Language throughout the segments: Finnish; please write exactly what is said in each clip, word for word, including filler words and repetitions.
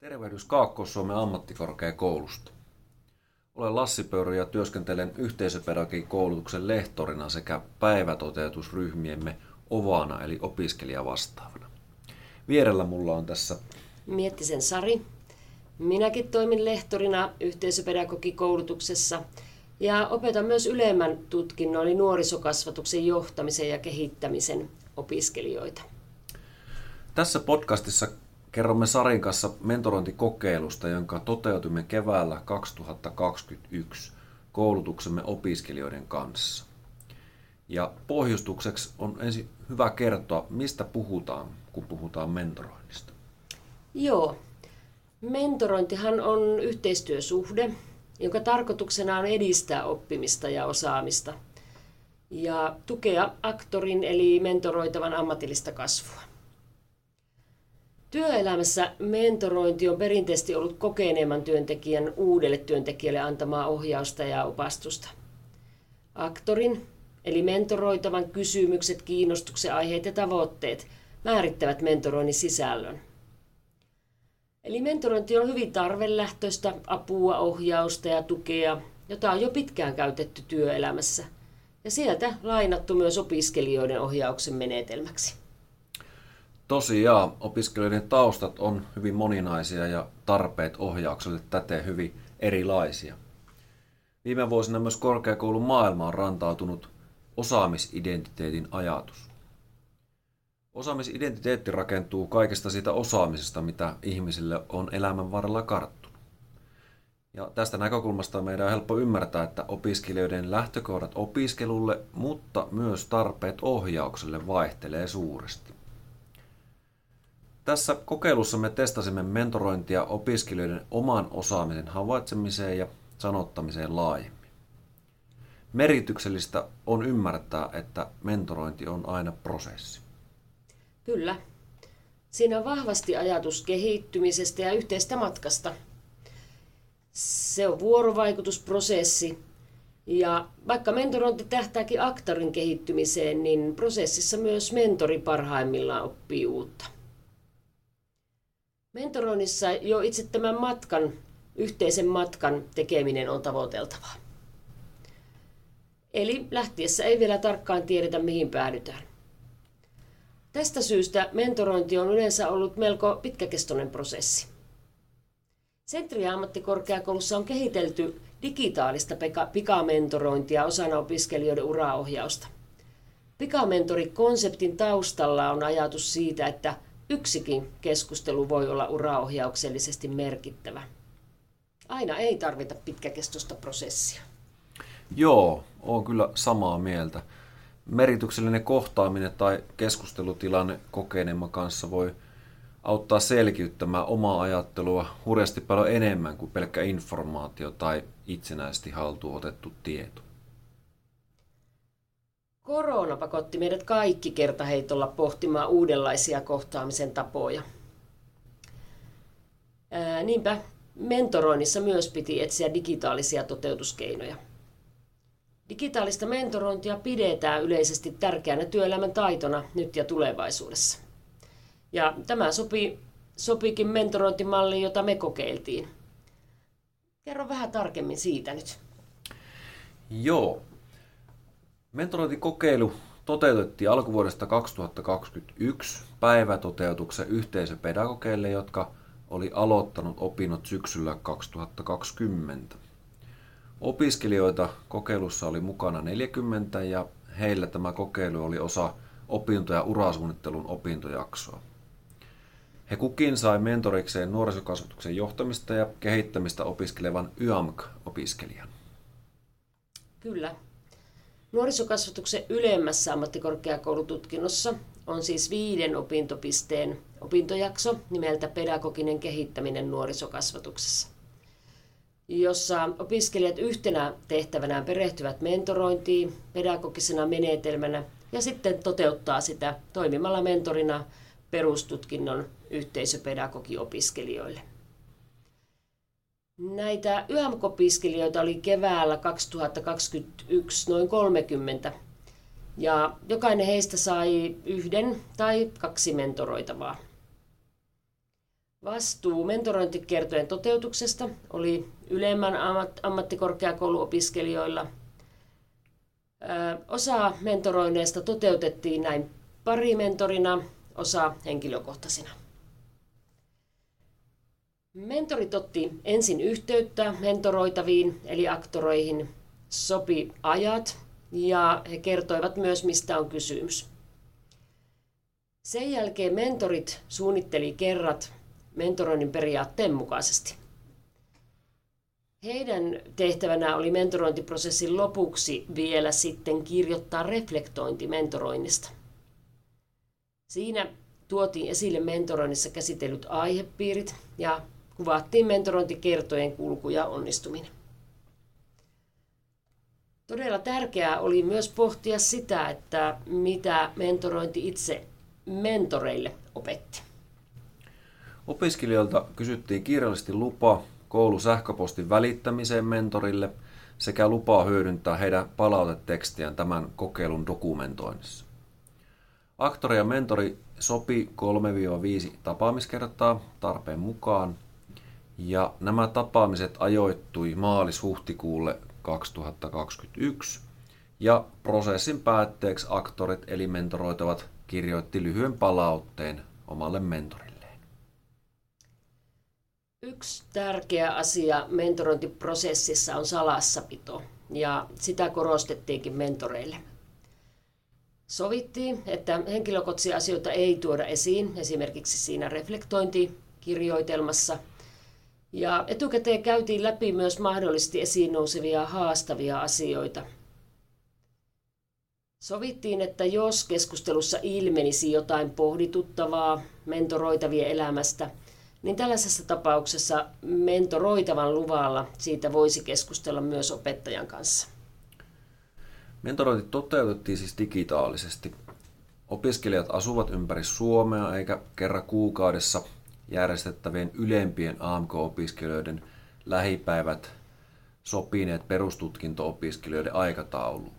Tervehdys Kaakkois-Suomen ammattikorkeakoulusta. Olen Lassi Pöyry ja työskentelen yhteisöpedagogin koulutuksen lehtorina sekä päivätoteutusryhmiemme ovana eli opiskelijavastaavana. Vierellä mulla on tässä Miettisen Sari. Minäkin toimin lehtorina yhteisöpedagogikoulutuksessa ja opetan myös ylemmän tutkinnon eli nuorisokasvatuksen johtamisen ja kehittämisen opiskelijoita. Tässä podcastissa kerromme Sarin kanssa mentorointikokeilusta, jonka toteutimme keväällä kaksituhattakaksikymmentäyksi koulutuksemme opiskelijoiden kanssa. Ja pohjustukseksi on ensin hyvä kertoa, mistä puhutaan, kun puhutaan mentoroinnista. Joo. Mentorointihan on yhteistyösuhde, jonka tarkoituksena on edistää oppimista ja osaamista ja tukea aktorin eli mentoroitavan ammatillista kasvua. Työelämässä mentorointi on perinteisesti ollut kokeneemman työntekijän uudelle työntekijälle antamaa ohjausta ja opastusta. Aktorin eli mentoroitavan kysymykset, kiinnostuksen aiheet ja tavoitteet määrittävät mentoroinnin sisällön. Eli mentorointi on hyvin tarvelähtöistä apua, ohjausta ja tukea, jota on jo pitkään käytetty työelämässä ja sieltä lainattu myös opiskelijoiden ohjauksen menetelmäksi. Tosiaan, opiskelijoiden taustat on hyvin moninaisia ja tarpeet ohjaukselle täten hyvin erilaisia. Viime vuosina myös korkeakoulun maailmaan rantautunut osaamisidentiteetin ajatus. Osaamisidentiteetti rakentuu kaikesta siitä osaamisesta, mitä ihmisille on elämän varrella karttunut. Ja tästä näkökulmasta meidän on helppo ymmärtää, että opiskelijoiden lähtökohdat opiskelulle, mutta myös tarpeet ohjaukselle vaihtelee suuresti. Tässä kokeilussa me testasimme mentorointia opiskelijoiden oman osaamisen havaitsemiseen ja sanottamiseen laajemmin. Merkityksellistä on ymmärtää, että mentorointi on aina prosessi. Kyllä. Siinä on vahvasti ajatus kehittymisestä ja yhteistä matkasta. Se on vuorovaikutusprosessi. Ja vaikka mentorointi tähtääkin aktorin kehittymiseen, niin prosessissa myös mentori parhaimmillaan oppii uutta. Mentoroinnissa jo itse tämän matkan, yhteisen matkan tekeminen on tavoiteltavaa. Eli lähtiessä ei vielä tarkkaan tiedetä, mihin päädytään. Tästä syystä mentorointi on yleensä ollut melko pitkäkestoinen prosessi. Centria ammattikorkeakoulussa on kehitelty digitaalista pikamentorointia osana opiskelijoiden uraohjausta. Pikamentorikonseptin taustalla on ajatus siitä, että yksikin keskustelu voi olla uraohjauksellisesti merkittävä. Aina ei tarvita pitkäkestoista prosessia. Joo, olen kyllä samaa mieltä. Merkityksellinen kohtaaminen tai keskustelutilanne kokeneemman kanssa voi auttaa selkiyttämään omaa ajattelua hurjasti paljon enemmän kuin pelkkä informaatio tai itsenäisesti haltuun otettu tieto. Korona pakotti meidät kaikki kertaheitolla pohtimaan uudenlaisia kohtaamisen tapoja. Ää, niinpä mentoroinnissa myös piti etsiä digitaalisia toteutuskeinoja. Digitaalista mentorointia pidetään yleisesti tärkeänä työelämän taitona nyt ja tulevaisuudessa. Ja tämä sopii, sopiikin mentorointimalliin, jota me kokeiltiin. Kerro vähän tarkemmin siitä nyt. Joo. Mentorointikokeilu toteutettiin alkuvuodesta kaksituhattakaksikymmentäyksi päivätoteutuksen yhteisöpedagogeille, jotka oli aloittanut opinnot syksyllä kaksituhattakaksikymmentä. Opiskelijoita kokeilussa oli mukana neljäkymmentä ja heillä tämä kokeilu oli osa opinto- ja urasuunnittelun opintojaksoa. He kukin sai mentorikseen nuorisokasvatuksen johtamista ja kehittämistä opiskelevan Y A M K-opiskelijan. Kyllä. Nuorisokasvatuksen ylemmässä ammattikorkeakoulututkinnossa on siis viiden opintopisteen opintojakso nimeltä Pedagoginen kehittäminen nuorisokasvatuksessa, jossa opiskelijat yhtenä tehtävänään perehtyvät mentorointiin pedagogisena menetelmänä ja sitten toteuttaa sitä toimimalla mentorina perustutkinnon yhteisöpedagogiopiskelijoille. Näitä Y A M K-opiskelijoita oli keväällä kaksituhattakaksikymmentäyksi noin kolmekymmentä ja jokainen heistä sai yhden tai kaksi mentoroitavaa. Vastuu mentorointikertojen toteutuksesta oli ylemmän ammattikorkeakouluopiskelijoilla. Osa mentoroineista toteutettiin näin parimentorina, osa henkilökohtaisina. Mentorit otti ensin yhteyttä mentoroitaviin eli aktoreihin, sopi ajat ja he kertoivat myös, mistä on kysymys. Sen jälkeen mentorit suunnitteli kerrat mentoroinnin periaatteen mukaisesti. Heidän tehtävänä oli mentorointiprosessin lopuksi vielä sitten kirjoittaa reflektointi mentoroinnista. Siinä tuotiin esille mentoroinnissa käsitellyt aihepiirit ja kuvattiin mentorointikertojen kulku ja onnistuminen. Todella tärkeää oli myös pohtia sitä, että mitä mentorointi itse mentoreille opetti. Opiskelijoilta kysyttiin kirjallisesti lupa koulusähköpostin välittämiseen mentorille sekä lupaa hyödyntää heidän palautetekstiään tämän kokeilun dokumentoinnissa. Aktori ja mentori sopi kolme viisi tapaamiskertaa tarpeen mukaan ja nämä tapaamiset ajoittui maalis-huhtikuulle kaksituhattakaksikymmentäyksi ja prosessin päätteeksi aktorit eli mentoroitavat kirjoitti lyhyen palautteen omalle mentorille. Yksi tärkeä asia mentorointiprosessissa on salassapito, ja sitä korostettiinkin mentoreille. Sovittiin, että henkilökohtaisia asioita ei tuoda esiin, esimerkiksi siinä reflektointikirjoitelmassa. Ja etukäteen käytiin läpi myös mahdollisesti esiin nousevia haastavia asioita. Sovittiin, että jos keskustelussa ilmenisi jotain pohdituttavaa mentoroitavien elämästä, niin tällaisessa tapauksessa mentoroitavan luvalla siitä voisi keskustella myös opettajan kanssa. Mentorointi toteutettiin siis digitaalisesti. Opiskelijat asuvat ympäri Suomea eikä kerran kuukaudessa järjestettävien ylempien A M K-opiskelijoiden lähipäivät sopineet perustutkinto-opiskelijoiden aikatauluun.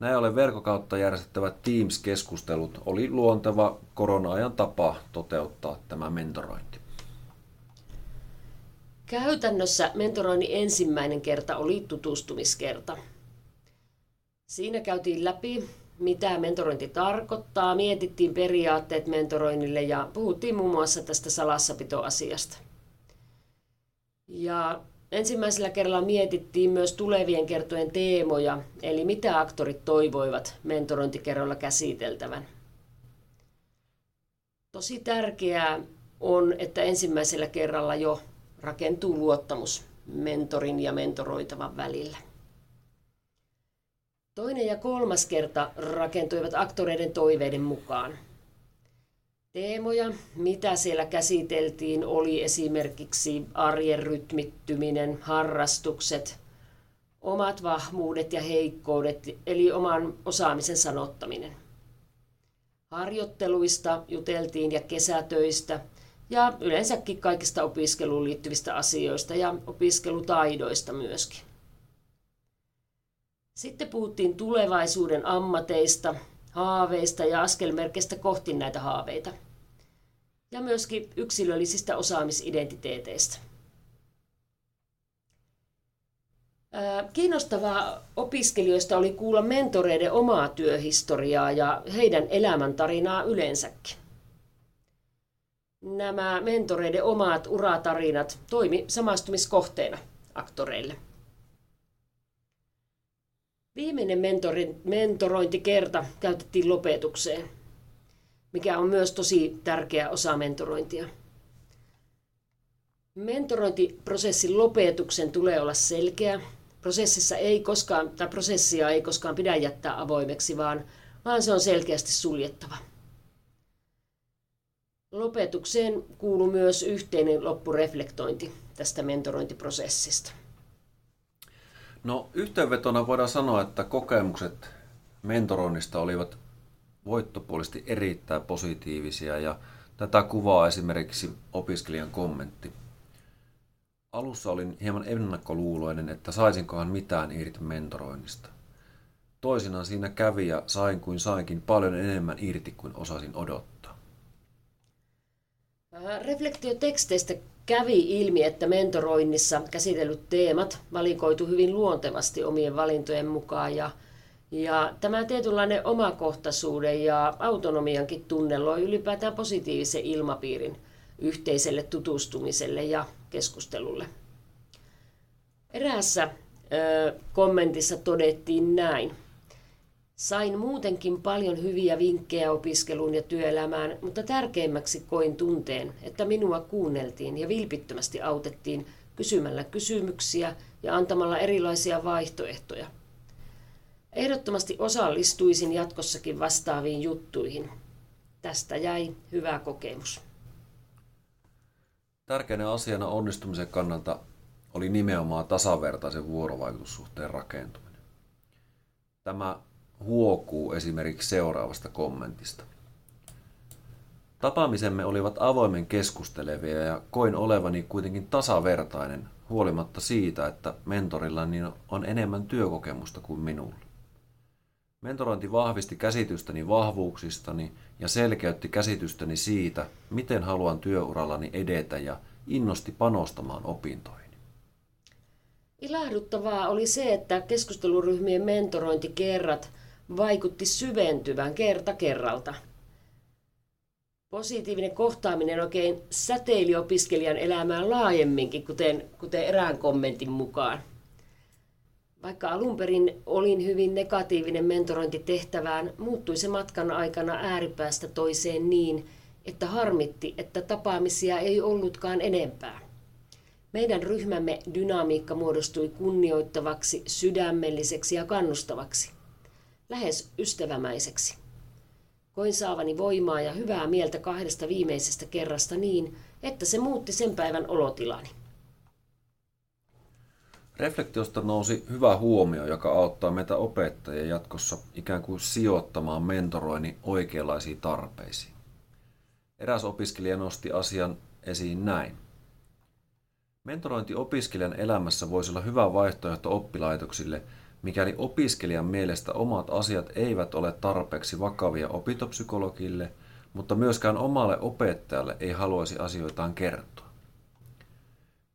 Näin ollen verkon kautta järjestettävät Teams-keskustelut oli luonteva korona-ajan tapa toteuttaa tämä mentorointi. Käytännössä mentoroinnin ensimmäinen kerta oli tutustumiskerta. Siinä käytiin läpi, mitä mentorointi tarkoittaa, mietittiin periaatteet mentoroinnille ja puhuttiin muun muassa tästä salassapitoasiasta. Ja ensimmäisellä kerralla mietittiin myös tulevien kertojen teemoja, eli mitä aktorit toivoivat mentorointikerralla käsiteltävän. Tosi tärkeää on, että ensimmäisellä kerralla jo rakentuu luottamus mentorin ja mentoroitavan välillä. Toinen ja kolmas kerta rakentuivat aktoreiden toiveiden mukaan. Teemoja, mitä siellä käsiteltiin, oli esimerkiksi arjen rytmittyminen, harrastukset, omat vahvuudet ja heikkoudet, eli oman osaamisen sanottaminen. Harjoitteluista juteltiin ja kesätöistä ja yleensäkin kaikista opiskeluun liittyvistä asioista ja opiskelutaidoista myöskin. Sitten puhuttiin tulevaisuuden ammateista, haaveista ja askelmerkeistä kohti näitä haaveita. Ja myöskin yksilöllisistä osaamisidentiteeteistä. Kiinnostavaa opiskelijoista oli kuulla mentoreiden omaa työhistoriaa ja heidän elämäntarinaa yleensäkin. Nämä mentoreiden omat uratarinat toimi samastumiskohteena aktoreille. Viimeinen mentori, mentorointikerta käytettiin lopetukseen, mikä on myös tosi tärkeä osa mentorointia. Mentorointiprosessin lopetuksen tulee olla selkeä. Prosessissa ei koskaan, tai prosessia ei koskaan pidä jättää avoimeksi, vaan, vaan se on selkeästi suljettava. Lopetukseen kuuluu myös yhteinen loppureflektointi tästä mentorointiprosessista. No, yhteenvetona voidaan sanoa, että kokemukset mentoroinnista olivat voittopuolisesti erittäin positiivisia ja tätä kuvaa esimerkiksi opiskelijan kommentti. Alussa olin hieman ennakkoluuloinen, että saisinkohan mitään irti mentoroinnista. Toisinaan siinä kävi ja sain kuin sainkin paljon enemmän irti kuin osasin odottaa. Reflektioteksteistä kävi ilmi, että mentoroinnissa käsitellyt teemat valikoitu hyvin luontevasti omien valintojen mukaan ja, ja tämä tietynlainen omakohtaisuuden ja autonomiankin tunne loi ylipäätään positiivisen ilmapiirin yhteiselle tutustumiselle ja keskustelulle. Eräässä ö, kommentissa todettiin näin. Sain muutenkin paljon hyviä vinkkejä opiskeluun ja työelämään, mutta tärkeimmäksi koin tunteen, että minua kuunneltiin ja vilpittömästi autettiin kysymällä kysymyksiä ja antamalla erilaisia vaihtoehtoja. Ehdottomasti osallistuisin jatkossakin vastaaviin juttuihin. Tästä jäi hyvä kokemus. Tärkeänä asiana onnistumisen kannalta oli nimenomaan tasavertaisen vuorovaikutussuhteen rakentuminen. Tämä huokuu esimerkiksi seuraavasta kommentista. Tapaamisemme olivat avoimen keskustelevia ja koin olevani kuitenkin tasavertainen huolimatta siitä, että mentorillani on enemmän työkokemusta kuin minulla. Mentorointi vahvisti käsitystäni vahvuuksistani ja selkeytti käsitystäni siitä, miten haluan työurallani edetä ja innosti panostamaan opintoihin. Ilahduttavaa oli se, että keskusteluryhmien mentorointikerrat vaikutti syventyvän kerta kerralta. Positiivinen kohtaaminen oikein säteili opiskelijan elämään laajemminkin, kuten, kuten erään kommentin mukaan. Vaikka alun perin olin hyvin negatiivinen mentorointitehtävään, muuttui se matkan aikana ääripäästä toiseen niin, että harmitti, että tapaamisia ei ollutkaan enempää. Meidän ryhmämme dynamiikka muodostui kunnioittavaksi, sydämelliseksi ja kannustavaksi, lähes ystävämäiseksi. Koin saavani voimaa ja hyvää mieltä kahdesta viimeisestä kerrasta niin, että se muutti sen päivän olotilani. Reflektiosta nousi hyvä huomio, joka auttaa meitä opettajia jatkossa ikään kuin sijoittamaan mentoroinnin oikeanlaisiin tarpeisiin. Eräs opiskelija nosti asian esiin näin. Mentorointi opiskelijan elämässä voisi olla hyvä vaihtoehto oppilaitoksille, mikäli opiskelijan mielestä omat asiat eivät ole tarpeeksi vakavia opintopsykologille, mutta myöskään omalle opettajalle ei haluaisi asioitaan kertoa.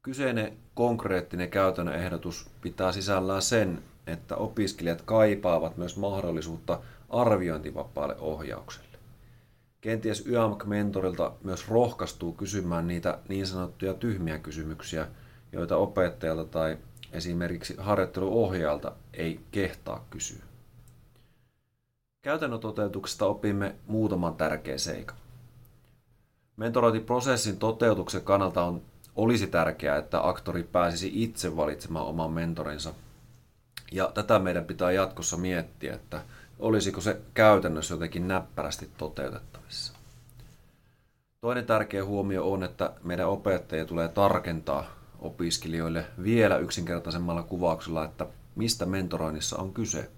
Kyseinen konkreettinen käytännön ehdotus pitää sisällään sen, että opiskelijat kaipaavat myös mahdollisuutta arviointivapaalle ohjaukselle. Kenties Y A M K-mentorilta myös rohkaistuu kysymään niitä niin sanottuja tyhmiä kysymyksiä, joita opettajalta tai esimerkiksi harjoitteluohjaajalta ei kehtaa kysyä. Käytännön toteutuksesta opimme muutaman tärkeä seikan. Mentorointiprosessin toteutuksen kannalta on, olisi tärkeää, että aktori pääsisi itse valitsemaan oman mentorinsa. Ja tätä meidän pitää jatkossa miettiä, että olisiko se käytännössä jotenkin näppärästi toteutettavissa. Toinen tärkeä huomio on, että meidän opettajia tulee tarkentaa opiskelijoille vielä yksinkertaisemmalla kuvauksella, että mistä mentoroinnissa on kyse.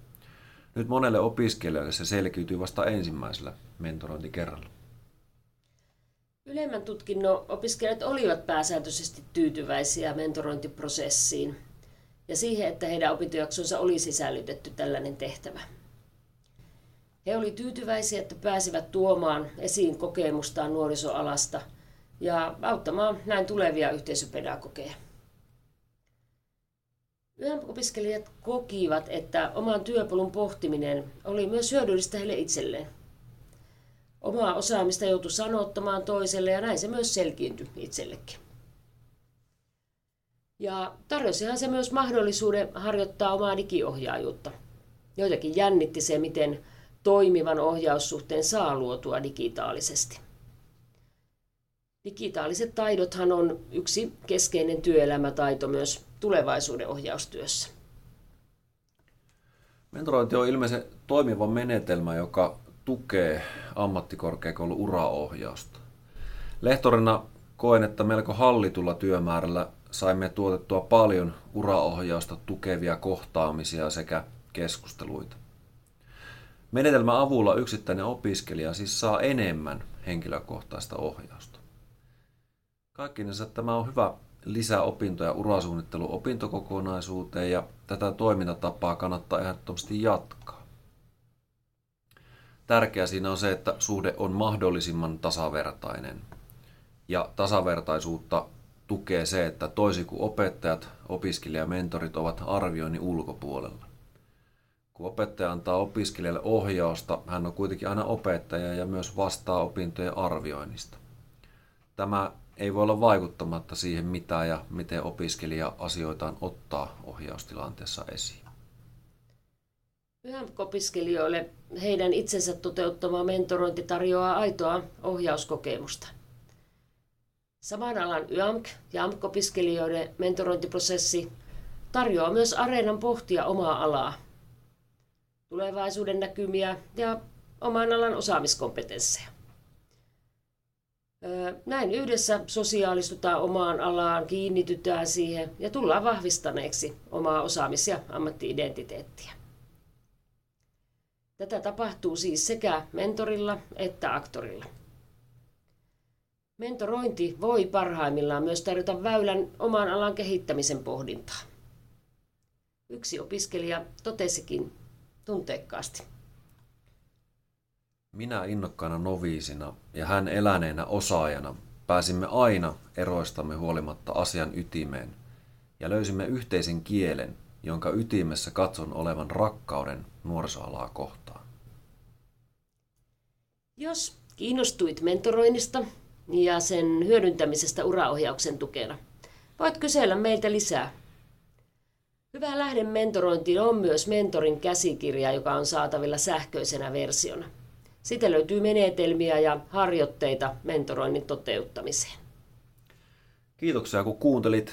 Nyt monelle opiskelijalle se selkiytyy vasta ensimmäisellä mentorointikerralla. Ylemmän tutkinnon opiskelijat olivat pääsääntöisesti tyytyväisiä mentorointiprosessiin ja siihen, että heidän opintojaksonsa oli sisällytetty tällainen tehtävä. He olivat tyytyväisiä, että pääsivät tuomaan esiin kokemustaan nuorisoalasta ja auttamaan näin tulevia yhteisöpedagogeja. Y A M K-opiskelijat kokivat, että oman työpolun pohtiminen oli myös hyödyllistä heille itselleen. Omaa osaamista joutui sanottamaan toiselle ja näin se myös selkiintyi itsellekin. Ja tarjosihan se myös mahdollisuuden harjoittaa omaa digiohjaajuutta. Joitakin jännitti se, miten toimivan ohjaussuhteen saa luotua digitaalisesti. Digitaaliset taidothan on yksi keskeinen työelämätaito myös tulevaisuuden ohjaustyössä. Mentorointi on ilmeisen toimiva menetelmä, joka tukee ammattikorkeakoulun uraohjausta. Lehtorina koen, että melko hallitulla työmäärällä saimme tuotettua paljon uraohjausta tukevia kohtaamisia sekä keskusteluita. Menetelmän avulla yksittäinen opiskelija siis saa enemmän henkilökohtaista ohjausta. Kaikkinensa tämä on hyvä lisää opintoja urasuunnittelu opintokokonaisuuteen ja tätä toimintatapaa kannattaa ehdottomasti jatkaa. Tärkeää siinä on se, että suhde on mahdollisimman tasavertainen. ja tasavertaisuutta tukee se, että toisin kuin opettajat, opiskelijamentorit ovat arvioinnin ulkopuolella. Kun opettaja antaa opiskelijalle ohjausta, hän on kuitenkin aina opettaja ja myös vastaa opintojen arvioinnista. Tämä ei voi olla vaikuttamatta siihen, mitä ja miten opiskelija asioitaan ottaa ohjaustilanteessa esiin. Y A M K-opiskelijoille heidän itsensä toteuttama mentorointi tarjoaa aitoa ohjauskokemusta. Saman alan Y A M K- ja A M K-opiskelijoiden mentorointiprosessi tarjoaa myös areenan pohtia omaa alaa, tulevaisuuden näkymiä ja oman alan osaamiskompetensseja. Näin yhdessä sosiaalistutaan omaan alaan, kiinnitytään siihen ja tullaan vahvistaneeksi omaa osaamis- ja ammatti-identiteettiä. Tätä tapahtuu siis sekä mentorilla että aktorilla. Mentorointi voi parhaimmillaan myös tarjota väylän oman alan kehittämisen pohdintaan. Yksi opiskelija totesikin tunteikkaasti: minä innokkaana noviisina ja hän eläneenä osaajana pääsimme aina eroistamme huolimatta asian ytimeen ja löysimme yhteisen kielen, jonka ytimessä katson olevan rakkauden nuorisoalaa kohtaan. Jos kiinnostuit mentoroinnista ja sen hyödyntämisestä uraohjauksen tukena, voit kysellä meiltä lisää. Hyvä lähde mentorointiin on myös mentorin käsikirja, joka on saatavilla sähköisenä versiona. Siitä löytyy menetelmiä ja harjoitteita mentoroinnin toteuttamiseen. Kiitoksia, kun kuuntelit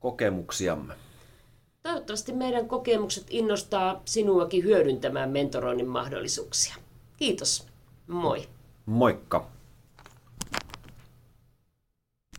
kokemuksiamme. Toivottavasti meidän kokemukset innostaa sinuakin hyödyntämään mentoroinnin mahdollisuuksia. Kiitos. Moi. Moikka.